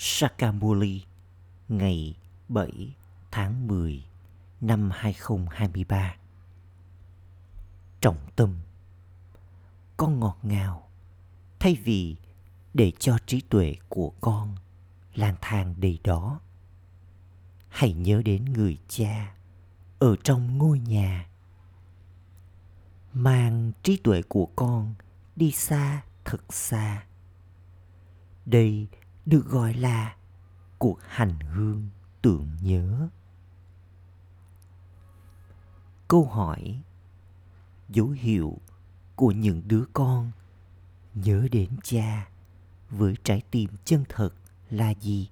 Sakar Murli ngày 7 tháng 10 năm 2023. Trọng tâm: con ngọt ngào, thay vì để cho trí tuệ của con lang thang đầy đó. Hãy nhớ đến người cha ở trong ngôi nhà. Mang trí tuệ của con đi xa thật xa. Đây được gọi là cuộc hành hương tưởng nhớ. Câu hỏi: dấu hiệu của những đứa con nhớ đến cha với trái tim chân thật là gì?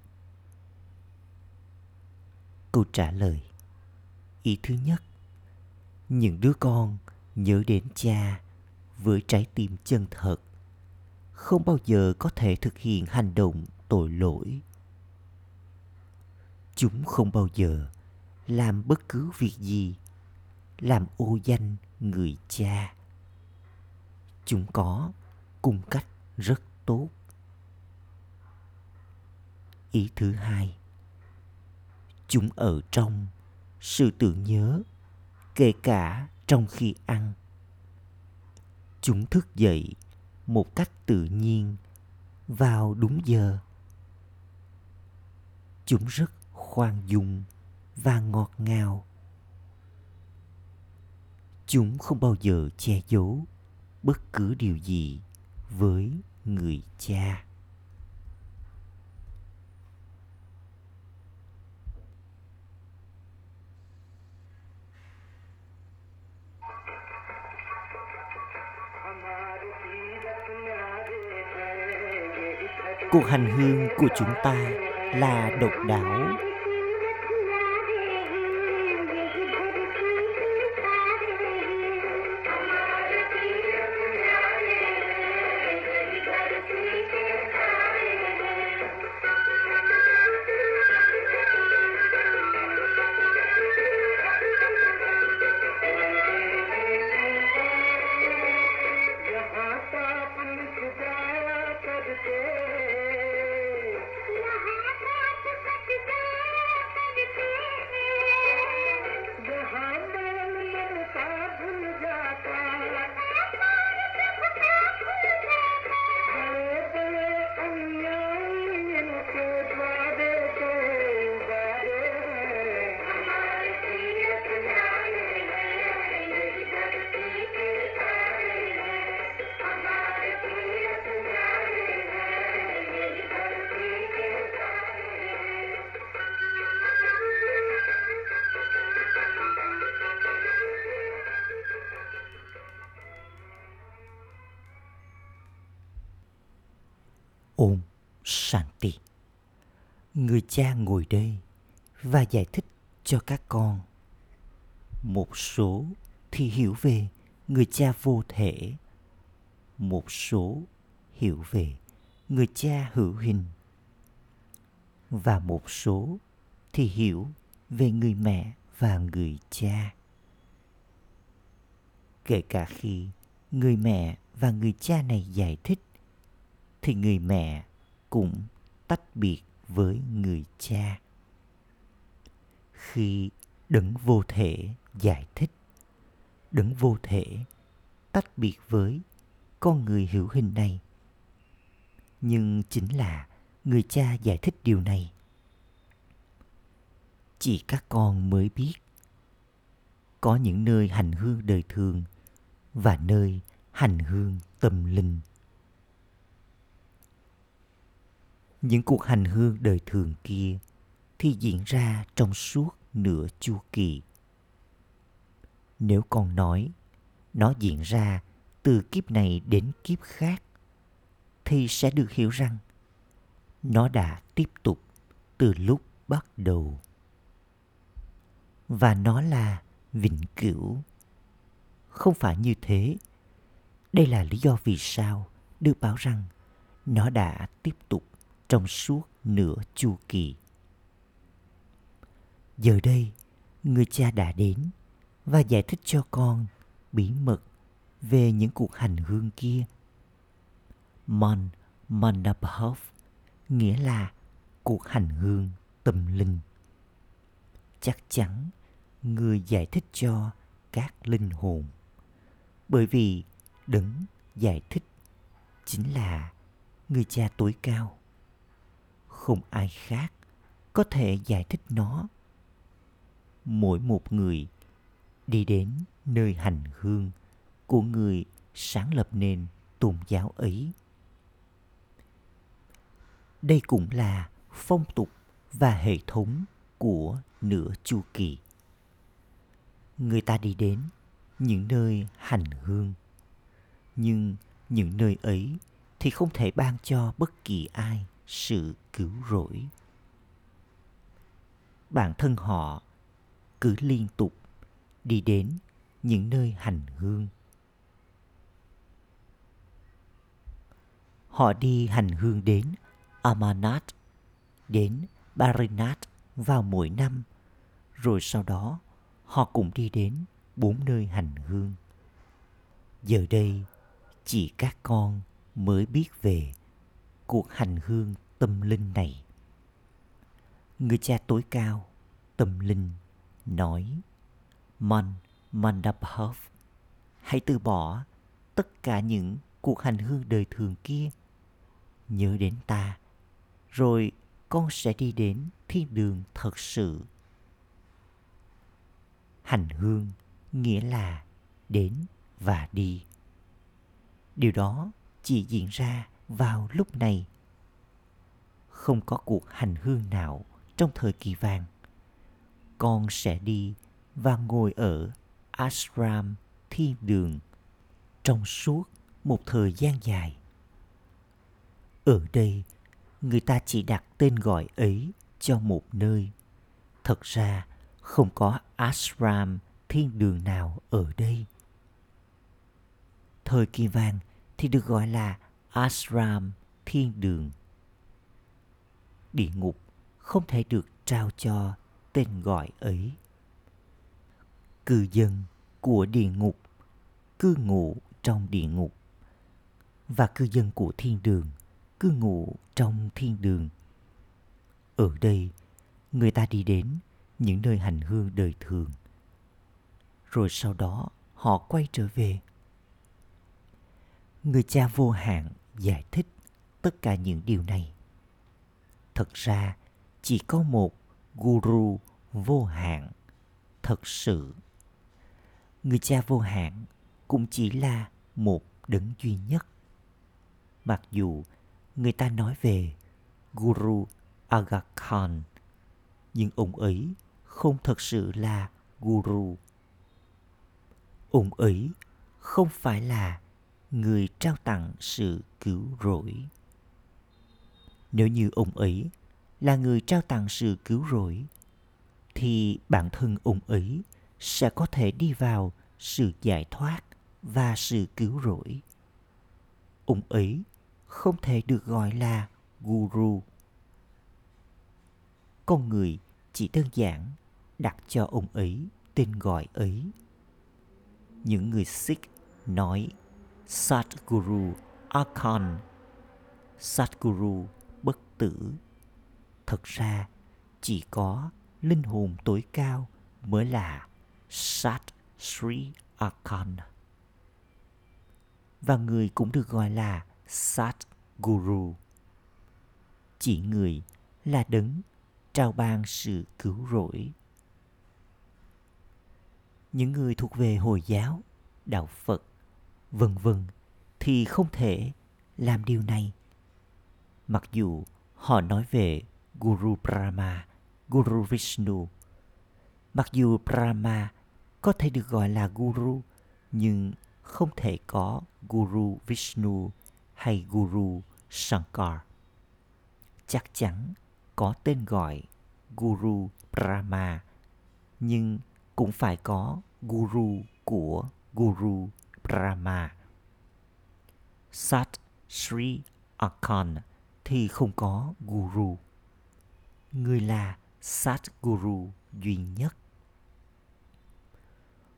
Câu trả lời: ý thứ nhất, những đứa con nhớ đến cha với trái tim chân thật không bao giờ có thể thực hiện hành động tội lỗi. Chúng không bao giờ làm bất cứ việc gì làm ô danh người cha. Chúng có cung cách rất tốt. Ý thứ hai, chúng ở trong sự tưởng nhớ kể cả trong khi ăn. Chúng thức dậy một cách tự nhiên vào đúng giờ. Chúng rất khoan dung và ngọt ngào. Chúng không bao giờ che giấu bất cứ điều gì với người cha. Cuộc hành hương của chúng ta là độc đáo. Om Shanti. Người cha ngồi đây và giải thích cho các con. Một số thì hiểu về người cha vô thể, một số hiểu về người cha hữu hình, và một số thì hiểu về người mẹ và người cha. Kể cả khi người mẹ và người cha này giải thích thì người mẹ cũng tách biệt với người cha. Khi đấng vô thể giải thích, đấng vô thể tách biệt với con người hữu hình này. Nhưng chính là người cha giải thích điều này. Chỉ các con mới biết, có những nơi hành hương đời thường và nơi hành hương tâm linh. Những cuộc hành hương đời thường kia thì diễn ra trong suốt nửa chu kỳ. Nếu con nói nó diễn ra từ kiếp này đến kiếp khác, thì sẽ được hiểu rằng nó đã tiếp tục từ lúc bắt đầu. Và nó là vĩnh cửu. Không phải như thế. Đây là lý do vì sao được bảo rằng nó đã tiếp tục trong suốt nửa chu kỳ. Giờ đây, người cha đã đến và giải thích cho con bí mật về những cuộc hành hương kia. Man Mandabhav nghĩa là cuộc hành hương tâm linh. Chắc chắn người giải thích cho các linh hồn, bởi vì đấng giải thích chính là người cha tối cao. Không ai khác có thể giải thích nó. Mỗi một người đi đến nơi hành hương của người sáng lập nền tôn giáo ấy. Đây cũng là phong tục và hệ thống của nửa chu kỳ. Người ta đi đến những nơi hành hương, nhưng những nơi ấy thì không thể ban cho bất kỳ ai sự cứu rỗi. Bản thân họ cứ liên tục đi đến những nơi hành hương. Họ đi hành hương đến Amarnath, đến Barinath vào mỗi năm, rồi sau đó họ cũng đi đến 4 nơi hành hương. Giờ đây, chỉ các con mới biết về cuộc hành hương tâm linh này. Người cha tối cao, tâm linh, nói Man Mandabhav, hãy từ bỏ tất cả những cuộc hành hương đời thường kia. Nhớ đến ta, rồi con sẽ đi đến thiên đường thật sự. Hành hương nghĩa là đến và đi. Điều đó chỉ diễn ra vào lúc này. Không có cuộc hành hương nào trong thời kỳ vàng. Con sẽ đi và ngồi ở Ashram thiên đường trong suốt một thời gian dài. Ở đây, người ta chỉ đặt tên gọi ấy cho một nơi. Thật ra, không có Ashram thiên đường nào ở đây. Thời kỳ vàng thì được gọi là Ashram thiên đường. Địa ngục không thể được trao cho tên gọi ấy. Cư dân của địa ngục cư ngụ trong địa ngục, và cư dân của thiên đường cư ngụ trong thiên đường. Ở đây, người ta đi đến những nơi hành hương đời thường, rồi sau đó họ quay trở về. Người cha vô hạn giải thích tất cả những điều này. Thật ra, chỉ có một Guru vô hạn thật sự. Người cha vô hạn cũng chỉ là một đấng duy nhất. Mặc dù người ta nói về Guru Aga Khan, nhưng ông ấy không thật sự là Guru. Ông ấy không phải là người trao tặng sự cứu rỗi. Nếu như ông ấy là người trao tặng sự cứu rỗi, thì bản thân ông ấy sẽ có thể đi vào sự giải thoát và sự cứu rỗi. Ông ấy không thể được gọi là Guru. Con người chỉ đơn giản đặt cho ông ấy tên gọi ấy. Những người Sikh nói Satguru Akhan, Satguru bất tử. Thật ra, chỉ có linh hồn tối cao mới là Sat Sri Akhan. Và người cũng được gọi là Sat Guru. Chỉ người là đấng trao ban sự cứu rỗi. Những người thuộc về Hồi giáo, Đạo Phật, vân vân thì không thể làm điều này. Mặc dù họ nói về Guru Brahma, Guru Vishnu. Mặc dù Brahma có thể được gọi là Guru, nhưng không thể có Guru Vishnu hay Guru Shankar. Chắc chắn có tên gọi Guru Brahma, nhưng cũng phải có Guru của Guru Brahma. Sat Sri Akhan thì không có Guru. Người là Sat Guru duy nhất.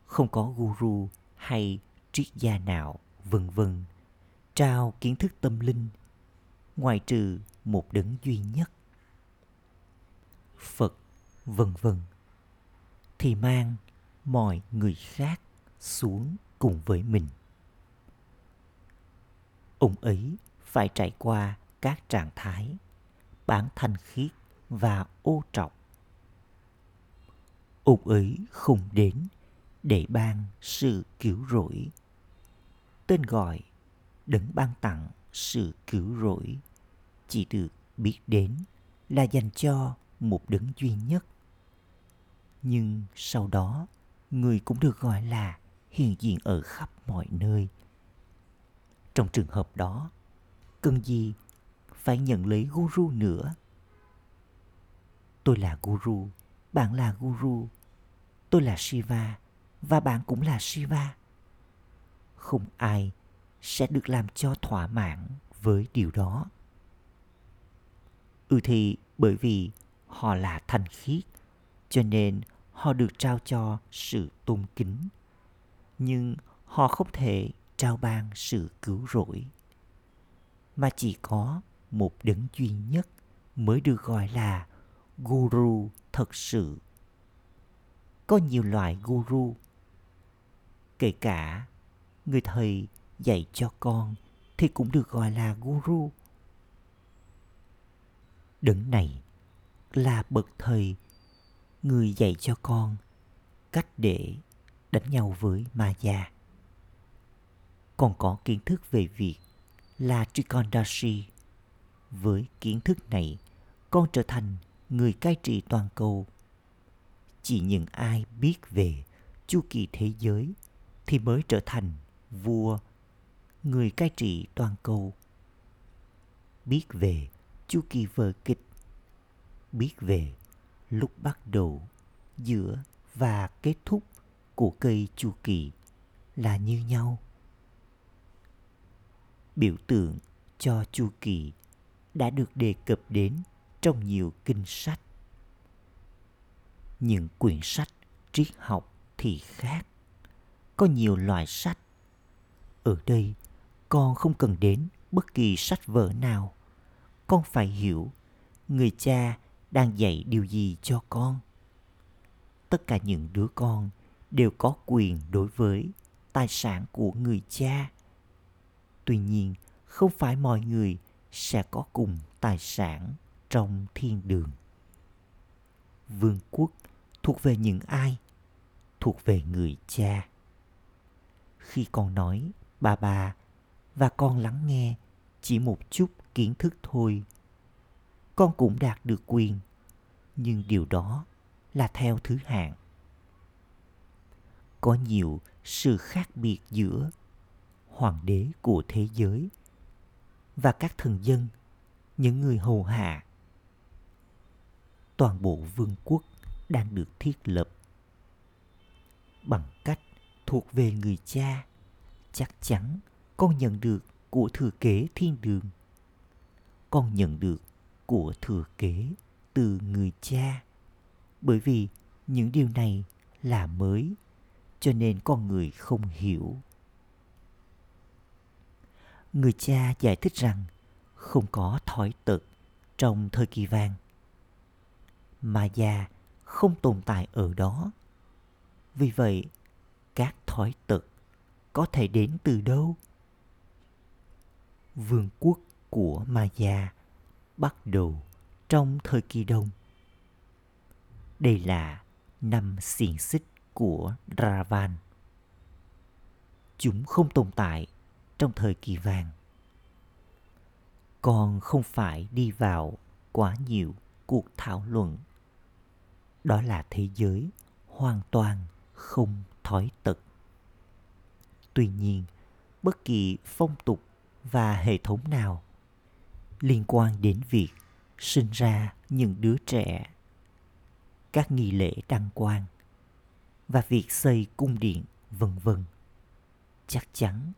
Không có Guru hay triết gia nào, vân vân, trao kiến thức tâm linh, ngoại trừ một đấng duy nhất. Phật, vân vân, thì mang mọi người khác xuống cùng với mình. Ông ấy phải trải qua các trạng thái bản thanh khiết và ô trọc. Ông ấy không đến để ban sự cứu rỗi. Tên gọi đấng ban tặng sự cứu rỗi chỉ được biết đến là dành cho một đấng duy nhất. Nhưng sau đó, người cũng được gọi là hiện diện ở khắp mọi nơi. Trong trường hợp đó, cần gì phải nhận lấy guru nữa? Tôi là guru, bạn là guru. Tôi là Shiva và bạn cũng là Shiva. Không ai sẽ được làm cho thỏa mãn với điều đó. Thì bởi vì họ là thanh khiết, cho nên họ được trao cho sự tôn kính. Nhưng họ không thể trao ban sự cứu rỗi. Mà chỉ có một đấng duy nhất mới được gọi là guru thật sự. Có nhiều loại guru, kể cả người thầy dạy cho con thì cũng được gọi là guru. Đấng này là bậc thầy, người dạy cho con cách để đánh nhau với ma già. Còn có kiến thức về việc là Trikondashi. Với kiến thức này, con trở thành người cai trị toàn cầu. Chỉ những ai biết về chu kỳ thế giới thì mới trở thành vua, người cai trị toàn cầu. Biết về chu kỳ vở kịch, biết về lúc bắt đầu, giữa và kết thúc của cây chu kỳ là như nhau. Biểu tượng cho chu kỳ đã được đề cập đến trong nhiều kinh sách. Những quyển sách triết học thì khác, có nhiều loại sách. Ở đây, con không cần đến bất kỳ sách vở nào. Con phải hiểu người cha đang dạy điều gì cho con. Tất cả những đứa con đều có quyền đối với tài sản của người cha. Tuy nhiên, không phải mọi người sẽ có cùng tài sản trong thiên đường. Vương quốc thuộc về những ai? Thuộc về người cha. Khi con nói bà và con lắng nghe chỉ một chút kiến thức thôi, con cũng đạt được quyền, nhưng điều đó là theo thứ hạng. Có nhiều sự khác biệt giữa hoàng đế của thế giới và các thần dân, những người hầu hạ. Toàn bộ vương quốc đang được thiết lập bằng cách thuộc về người cha. Chắc chắn con nhận được của thừa kế thiên đường. Con nhận được của thừa kế từ người cha. Bởi vì những điều này là mới, cho nên con người không hiểu. Người cha giải thích rằng không có thói tật trong thời kỳ vàng. Mà già không tồn tại ở đó. Vì vậy, các thói tật có thể đến từ đâu? Vương quốc của Maya bắt đầu trong thời kỳ Đông. Đây là năm xiềng xích của Ravan. Chúng không tồn tại trong thời kỳ vàng. Con không phải đi vào quá nhiều cuộc thảo luận. Đó là thế giới hoàn toàn không thói tật. Tuy nhiên, bất kỳ phong tục và hệ thống nào liên quan đến việc sinh ra những đứa trẻ, các nghi lễ đăng quang và việc xây cung điện v.v. chắc chắn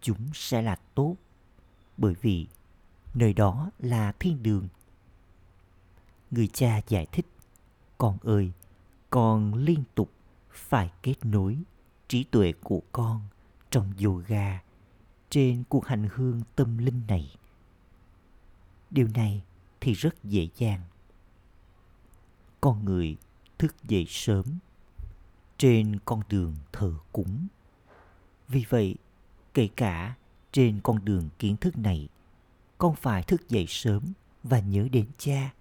chúng sẽ là tốt, bởi vì nơi đó là thiên đường. Người cha giải thích, con ơi, con liên tục phải kết nối trí tuệ của con trong yoga trên cuộc hành hương tâm linh này. Điều này thì rất dễ dàng. con người thức dậy sớm trên con đường thờ cúng. Vì vậy, kể cả trên con đường kiến thức này, con phải thức dậy sớm và nhớ đến cha.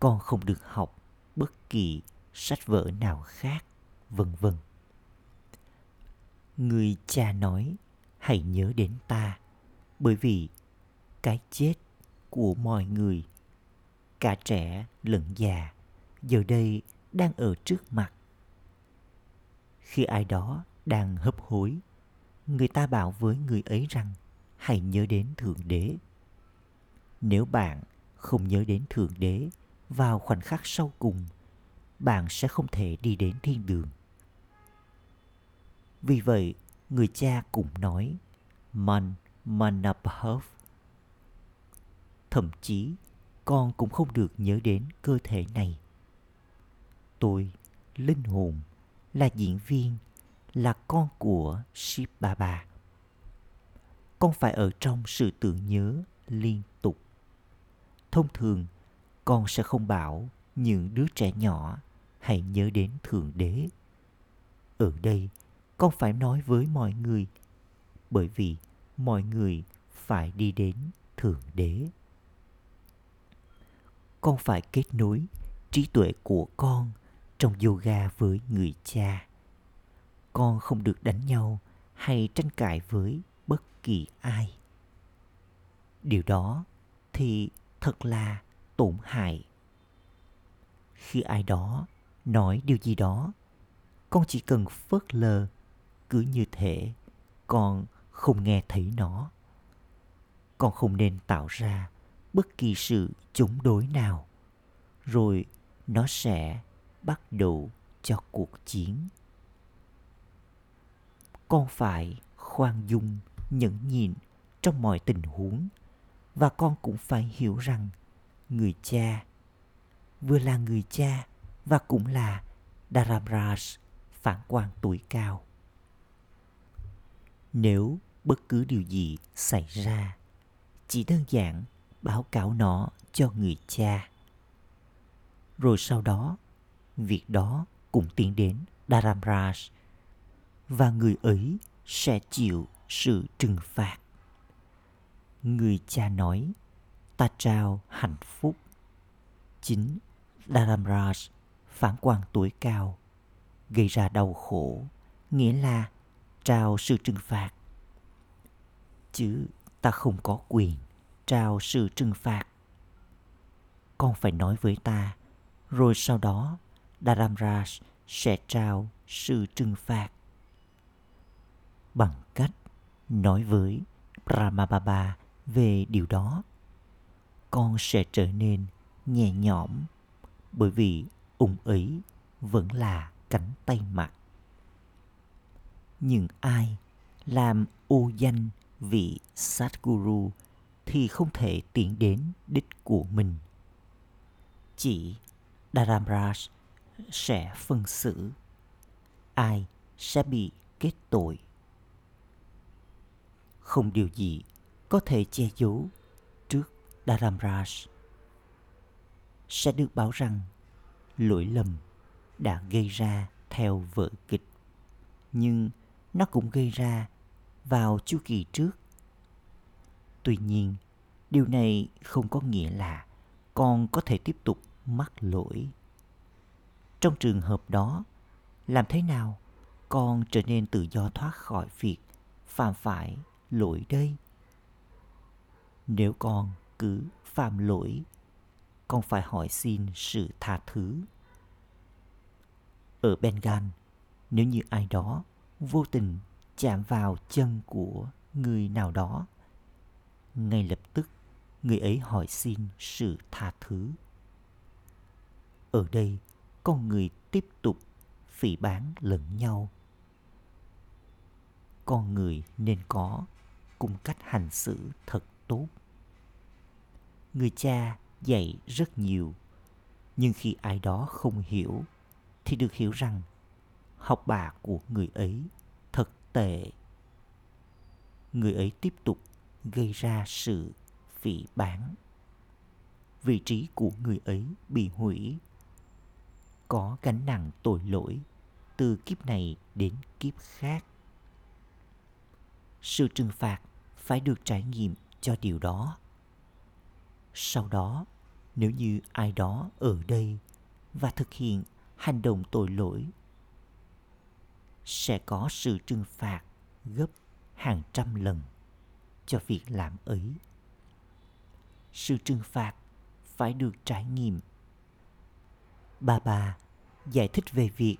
Con không được học bất kỳ sách vở nào khác, vân vân. Người cha nói, hãy nhớ đến ta, bởi vì cái chết của mọi người, cả trẻ lẫn già, giờ đây đang ở trước mặt. Khi ai đó đang hấp hối, người ta bảo với người ấy rằng hãy nhớ đến Thượng Đế. Nếu bạn không nhớ đến Thượng Đế vào khoảnh khắc sau cùng, bạn sẽ không thể đi đến thiên đường. Vì vậy, người cha cũng nói Manapah. Thậm chí, con cũng không được nhớ đến cơ thể này. Tôi, linh hồn, là diễn viên, là con của Shiv Baba. Con phải ở trong sự tưởng nhớ liên tục. Thông thường, con sẽ không bảo những đứa trẻ nhỏ hãy nhớ đến Thượng Đế. Ở đây, con phải nói với mọi người, bởi vì mọi người phải đi đến Thượng Đế. Con phải kết nối trí tuệ của con trong yoga với người cha. Con không được đánh nhau hay tranh cãi với bất kỳ ai. Điều đó thì thật là tổn hại. Khi ai đó nói điều gì đó, con chỉ cần phớt lờ, cứ như thể con không nghe thấy nó. Con không nên tạo ra bất kỳ sự chống đối nào, rồi nó sẽ bắt đầu cho cuộc chiến. Con phải khoan dung, nhẫn nhịn trong mọi tình huống, và con cũng phải hiểu rằng người cha vừa là người cha và cũng là Dharamraj, phán quan tuổi cao. Nếu bất cứ điều gì xảy ra, chỉ đơn giản báo cáo nó cho người cha. Rồi sau đó, việc đó cũng tiến đến Dharamraj, và người ấy sẽ chịu sự trừng phạt. Người cha nói, ta trao hạnh phúc. Chính Dharamraj, phán quan tuổi cao, gây ra đau khổ, nghĩa là trao sự trừng phạt. Chứ ta không có quyền trao sự trừng phạt. Con phải nói với ta, rồi sau đó Dharamraj sẽ trao sự trừng phạt. Bằng cách nói với Brahma Baba về điều đó, con sẽ trở nên nhẹ nhõm, bởi vì ông ấy vẫn là cánh tay mặt. Nhưng ai làm ô danh vị Sadguru thì không thể tiến đến đích của mình. Chỉ Dharamraj sẽ phân xử ai sẽ bị kết tội. Không điều gì có thể che giấu trước Dharamraj. Sẽ được báo rằng lỗi lầm đã gây ra theo vở kịch, nhưng nó cũng gây ra vào chu kỳ trước. Tuy nhiên, điều này không có nghĩa là con có thể tiếp tục mắc lỗi. Trong trường hợp đó, làm thế nào con trở nên tự do thoát khỏi việc phạm phải lỗi đây? Nếu con cứ phạm lỗi, con phải hỏi xin sự tha thứ. Ở Bengal, nếu như ai đó vô tình chạm vào chân của người nào đó, ngay lập tức người ấy hỏi xin sự tha thứ. Ở đây, con người tiếp tục phỉ báng lẫn nhau. Con người nên có cùng cách hành xử thật tốt. Người cha dạy rất nhiều, nhưng khi ai đó không hiểu thì được hiểu rằng học bạ của người ấy thật tệ. Người ấy tiếp tục gây ra sự phỉ báng. vị trí của người ấy bị hủy, có gánh nặng tội lỗi từ kiếp này đến kiếp khác. Sự trừng phạt phải được trải nghiệm cho điều đó. Sau đó, nếu như ai đó ở đây và thực hiện hành động tội lỗi, sẽ có sự trừng phạt gấp hàng trăm lần cho việc làm ấy. Sự trừng phạt phải được trải nghiệm. Bà giải thích về việc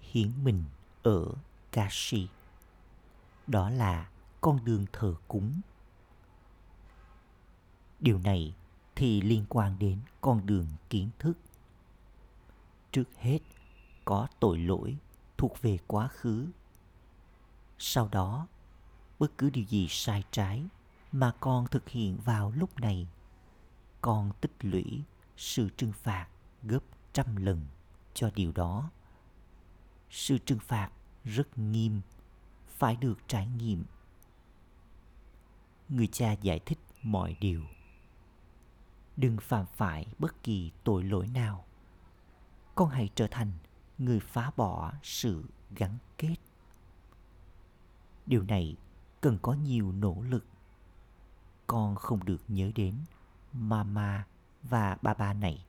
hiến mình ở Kashi. Đó là con đường thờ cúng. Điều này thì liên quan đến con đường kiến thức. Trước hết có tội lỗi thuộc về quá khứ. Sau đó, bất cứ điều gì sai trái mà con thực hiện vào lúc này, con tích lũy sự trừng phạt gấp trăm lần cho điều đó. Sự trừng phạt rất nghiêm, phải được trải nghiệm. Người cha giải thích mọi điều. Đừng phạm phải bất kỳ tội lỗi nào. Con hãy trở thành người phá bỏ sự gắn kết. Điều này cần có nhiều nỗ lực. Con không được nhớ đến mama và baba này.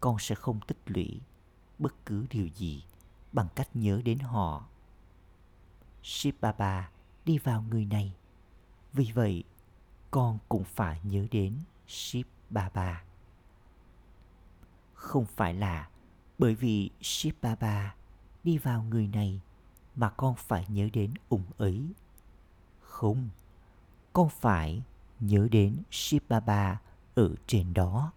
Con sẽ không tích lũy bất cứ điều gì bằng cách nhớ đến họ. Shiv Baba đi vào người này. Vì vậy, con cũng phải nhớ đến Shiv Baba. Không phải là bởi vì Shiv Baba đi vào người này mà con phải nhớ đến ông ấy. Không, con phải nhớ đến Shiv Baba ở trên đó.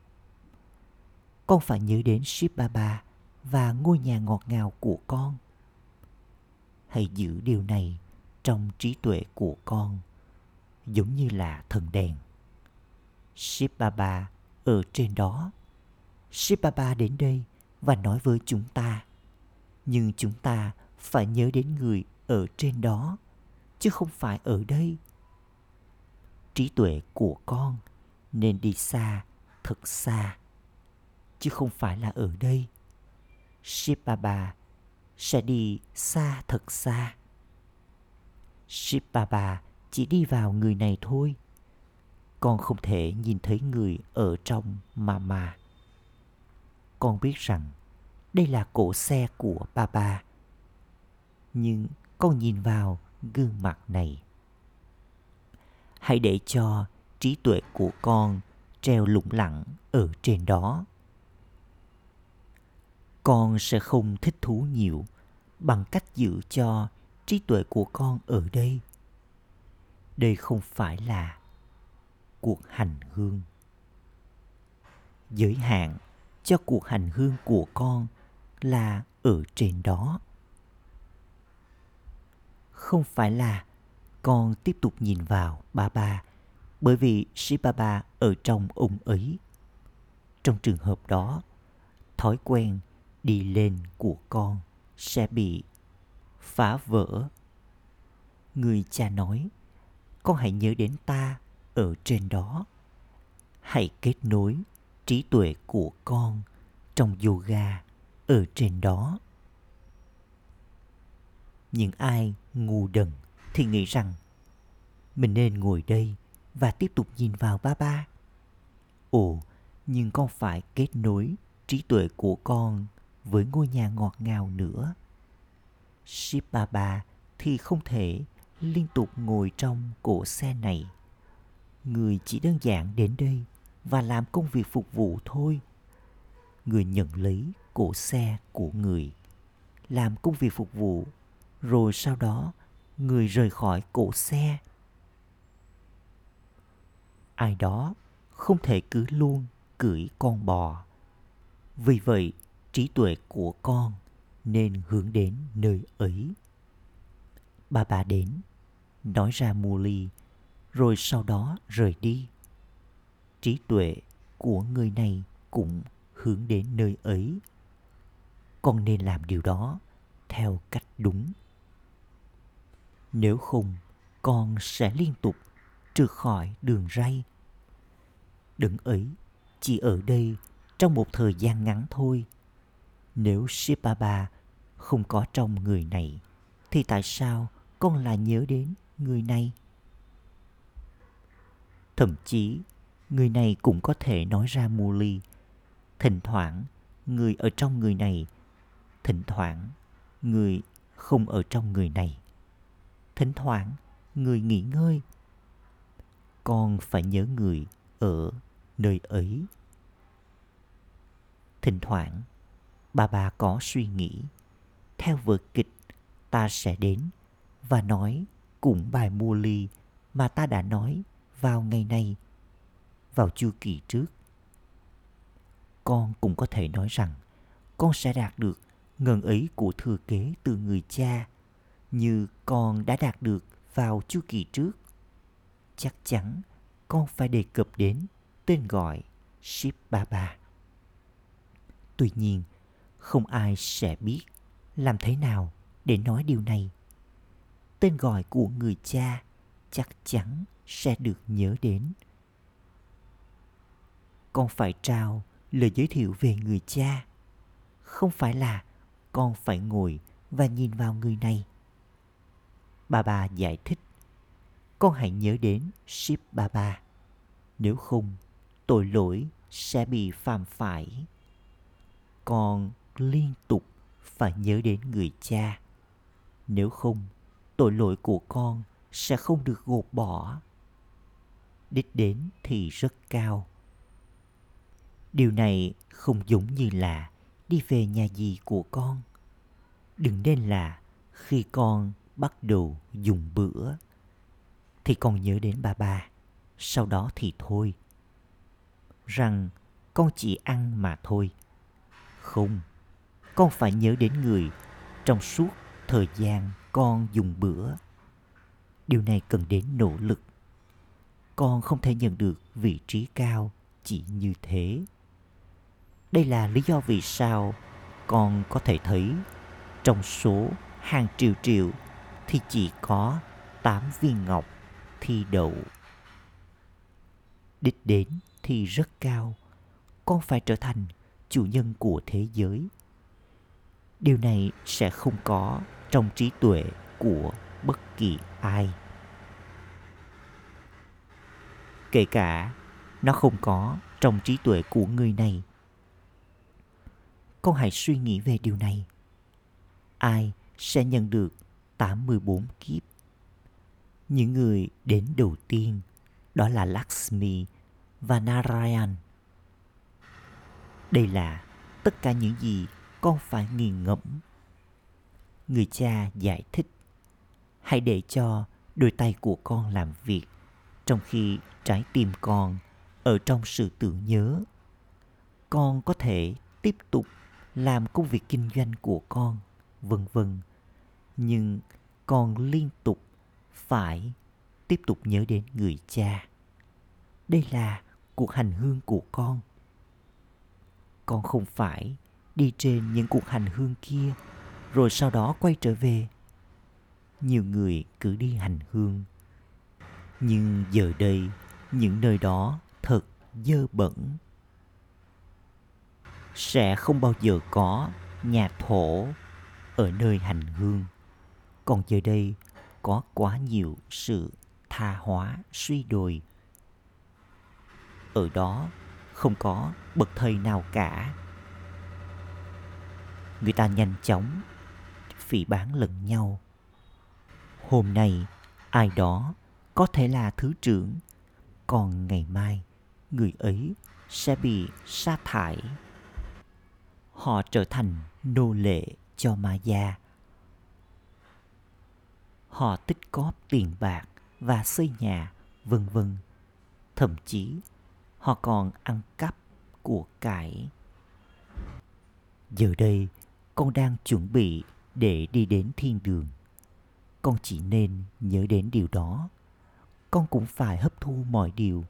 Con phải nhớ đến Shiv Baba và ngôi nhà ngọt ngào của con. Hãy giữ điều này trong trí tuệ của con, giống như là thần đèn. Shiv Baba ở trên đó. Shiv Baba đến đây và nói với chúng ta. Nhưng chúng ta phải nhớ đến người ở trên đó, chứ không phải ở đây. Trí tuệ của con nên đi xa, thật xa, chứ không phải là ở đây. Shiv Baba sẽ đi xa thật xa. Shiv Baba chỉ đi vào người này thôi. Con không thể nhìn thấy người ở trong mama. Con biết rằng đây là cổ xe của Baba. Nhưng con nhìn vào gương mặt này. Hãy để cho trí tuệ của con treo lủng lẳng ở trên đó. Con sẽ không thích thú nhiều bằng cách giữ cho trí tuệ của con ở đây. Đây không phải là cuộc hành hương. Giới hạn cho cuộc hành hương của con là ở trên đó. Không phải là con tiếp tục nhìn vào Baba bởi vì Shiv Baba ở trong ông ấy. Trong trường hợp đó, thói quen đi lên của con sẽ bị phá vỡ. Người cha nói, con hãy nhớ đến ta ở trên đó. Hãy kết nối trí tuệ của con trong yoga ở trên đó. Những ai ngu đần thì nghĩ rằng mình nên ngồi đây và tiếp tục nhìn vào Baba. Ồ, nhưng con phải kết nối trí tuệ của con với ngôi nhà ngọt ngào nữa. Shiv Baba thì không thể liên tục ngồi trong cỗ xe này. Người chỉ đơn giản đến đây và làm công việc phục vụ thôi. Người nhận lấy cỗ xe của người, làm công việc phục vụ, rồi sau đó người rời khỏi cỗ xe. Ai đó không thể cứ luôn cưỡi con bò. Vì vậy, trí tuệ của con nên hướng đến nơi ấy. Baba đến, nói ra Murli, rồi sau đó rời đi. Trí tuệ của người này cũng hướng đến nơi ấy. Con nên làm điều đó theo cách đúng. Nếu không, con sẽ liên tục trượt khỏi đường ray. Đấng ấy chỉ ở đây trong một thời gian ngắn thôi. Nếu Shiv Baba không có trong người này, thì tại sao con lại nhớ đến người này? Thậm chí, người này cũng có thể nói ra Murli. Thỉnh thoảng, người ở trong người này. Thỉnh thoảng, người không ở trong người này. Thỉnh thoảng, người nghỉ ngơi. Con phải nhớ người ở nơi ấy. Thỉnh thoảng, bà có suy nghĩ. Theo vở kịch, ta sẽ đến và nói cùng bài Murli mà ta đã nói vào ngày này, vào chu kỳ trước. Con cũng có thể nói rằng con sẽ đạt được ngần ấy của thừa kế từ người cha như con đã đạt được vào chu kỳ trước. Chắc chắn con phải đề cập đến tên gọi Shiv Baba. Tuy nhiên, không ai sẽ biết làm thế nào để nói điều này. Tên gọi của người cha chắc chắn sẽ được nhớ đến. Con phải trao lời giới thiệu về người cha. Không phải là con phải ngồi và nhìn vào người này. Baba giải thích. Con hãy nhớ đến Shiv Baba. Nếu không, tội lỗi sẽ bị phạm phải. Con liên tục phải nhớ đến người cha. Nếu không, tội lỗi của con sẽ không được gột bỏ. Đích đến thì rất cao. Điều này không giống như là đi về nhà dì của con. Đừng nên là khi con bắt đầu dùng bữa thì con nhớ đến Baba, sau đó thì thôi. Rằng con chỉ ăn mà thôi. Không, con phải nhớ đến người trong suốt thời gian con dùng bữa. Điều này cần đến nỗ lực. Con không thể nhận được vị trí cao chỉ như thế. Đây là lý do vì sao con có thể thấy trong số hàng triệu triệu thì chỉ có 8 viên ngọc thi đậu. Đích đến thì rất cao. Con phải trở thành chủ nhân của thế giới. Điều này sẽ không có trong trí tuệ của bất kỳ ai. Kể cả nó không có trong trí tuệ của người này. Con hãy suy nghĩ về điều này. Ai sẽ nhận được 84 kiếp? Những người đến đầu tiên, đó là Lakshmi và Narayan. Đây là tất cả những gì con phải nghiền ngẫm. Người cha giải thích. Hãy để cho đôi tay của con làm việc trong khi trái tim con ở trong sự tưởng nhớ. Con có thể tiếp tục làm công việc kinh doanh của con, vân vân. Nhưng con liên tục phải tiếp tục nhớ đến người cha. Đây là cuộc hành hương của con. Con không phải đi trên những cuộc hành hương kia rồi sau đó quay trở về. Nhiều người cứ đi hành hương. Nhưng giờ đây, những nơi đó thật dơ bẩn. Sẽ không bao giờ có nhà thổ ở nơi hành hương. Còn giờ đây, có quá nhiều sự tha hóa suy đồi. Ở đó không có bậc thầy nào cả. Người ta nhanh chóng phỉ báng lẫn nhau. Hôm nay, ai đó có thể là thứ trưởng, còn ngày mai, người ấy sẽ bị sa thải. Họ trở thành nô lệ cho Maya. Họ tích cóp tiền bạc và xây nhà, vân vân. Thậm chí, họ còn ăn cắp của cải. Giờ đây, con đang chuẩn bị để đi đến thiên đường. Con chỉ nên nhớ đến điều đó. Con cũng phải hấp thu mọi điều.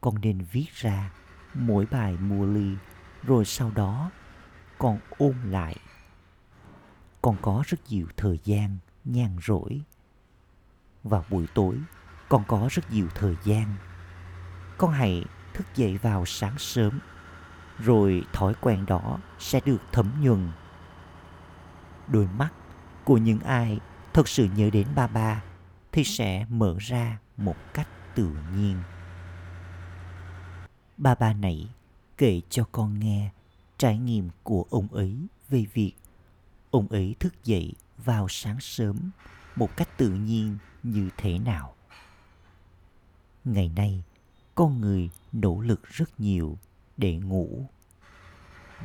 Con nên viết ra mỗi bài Murli, rồi sau đó con ôn lại. Con có rất nhiều thời gian nhàn rỗi. Vào buổi tối, con có rất nhiều thời gian. Con hãy thức dậy vào sáng sớm, rồi thói quen đó sẽ được thấm nhuần. Đôi mắt của những ai thật sự nhớ đến ba ba thì sẽ mở ra một cách tự nhiên. Ba ba này kể cho con nghe trải nghiệm của ông ấy về việc ông ấy thức dậy vào sáng sớm một cách tự nhiên như thế nào. Ngày nay, con người nỗ lực rất nhiều để ngủ.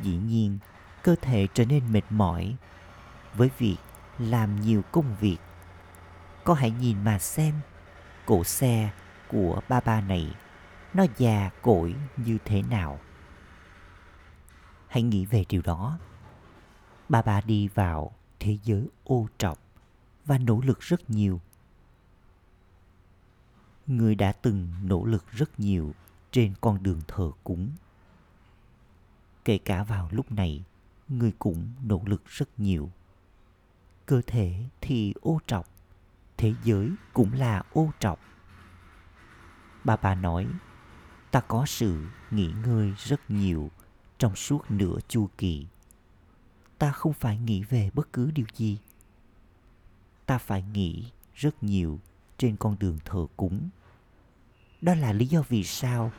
Dĩ nhiên, cơ thể trở nên mệt mỏi với việc làm nhiều công việc. Con hãy nhìn mà xem, cổ xe của ba ba này nó già cỗi như thế nào. Hãy nghĩ về điều đó. Ba ba đi vào thế giới ô trọc và nỗ lực rất nhiều. Người đã từng nỗ lực rất nhiều trên con đường thờ cúng. Kể cả vào lúc này, người cũng nỗ lực rất nhiều. Cơ thể thì ô trọc, thế giới cũng là ô trọc. Ba ba nói, ta có sự nghỉ ngơi rất nhiều trong suốt nửa chu kỳ. Ta không phải nghĩ về bất cứ điều gì. Ta phải nghĩ rất nhiều trên con đường thờ cúng. Đó là lý do vì sao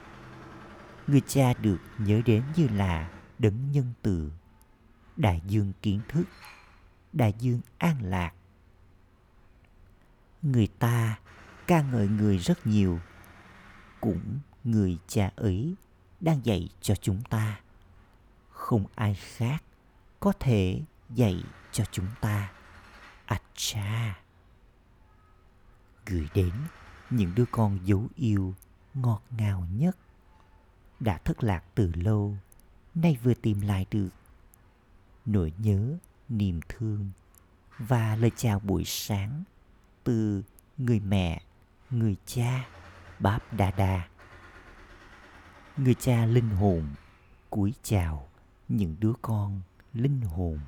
người cha được nhớ đến như là đấng nhân từ, đại dương kiến thức, đại dương an lạc. Người ta ca ngợi người rất nhiều. Cũng người cha ấy đang dạy cho chúng ta. Không ai khác có thể dạy cho chúng ta. Acha gửi đến những đứa con dấu yêu ngọt ngào nhất, đã thất lạc từ lâu, nay vừa tìm lại được. Nỗi nhớ, niềm thương và lời chào buổi sáng từ người mẹ, người cha Báp Đa Đa. Người cha linh hồn cúi chào những đứa con linh hồn.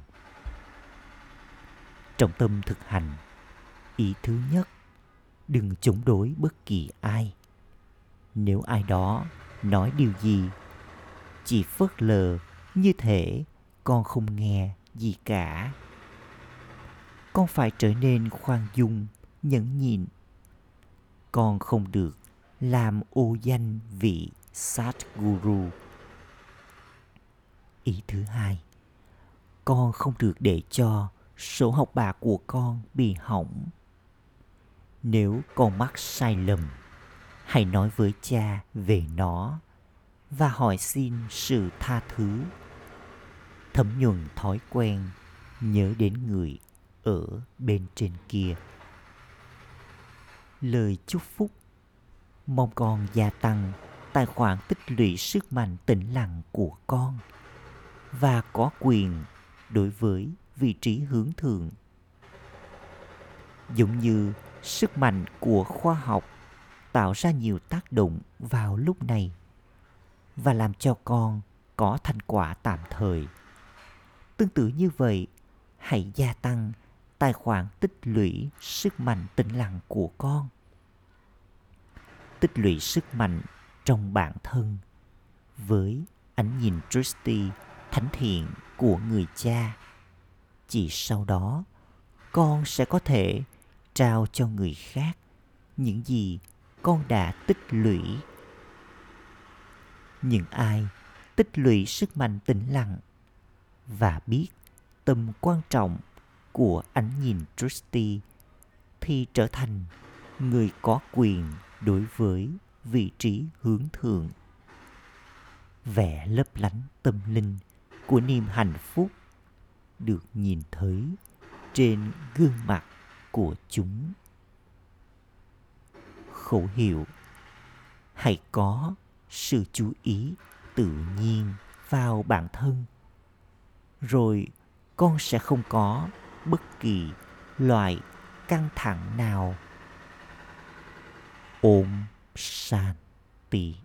Trọng tâm thực hành, ý thứ nhất, đừng chống đối bất kỳ ai. Nếu ai đó nói điều gì, chỉ phớt lờ như thể con không nghe gì cả. Con phải trở nên khoan dung, nhẫn nhịn. Con không được làm ô danh vị Satguru. Ý thứ hai, con không được để cho sổ học bạ của con bị hỏng. Nếu con mắc sai lầm, hãy nói với cha về nó và hỏi xin sự tha thứ. Thấm nhuần thói quen nhớ đến người ở bên trên kia. Lời chúc phúc, mong con gia tăng tài khoản tích lũy sức mạnh tĩnh lặng của con và có quyền đối với vị trí hướng thượng. Giống như sức mạnh của khoa học tạo ra nhiều tác động vào lúc này và làm cho con có thành quả tạm thời. Tương tự như vậy, hãy gia tăng tài khoản tích lũy sức mạnh tĩnh lặng của con. Tích lũy sức mạnh trong bản thân với ánh nhìn Trusty thánh thiện của người cha. Chỉ sau đó, con sẽ có thể trao cho người khác những gì con đã tích lũy. Những ai tích lũy sức mạnh tĩnh lặng và biết tầm quan trọng của ánh nhìn Trusty thì trở thành người có quyền đối với vị trí hướng thượng. Vẻ lấp lánh tâm linh của niềm hạnh phúc được nhìn thấy trên gương mặt của chúng. Khẩu hiệu, hãy có sự chú ý tự nhiên vào bản thân, rồi con sẽ không có bất kỳ loại căng thẳng nào. Om Shanti.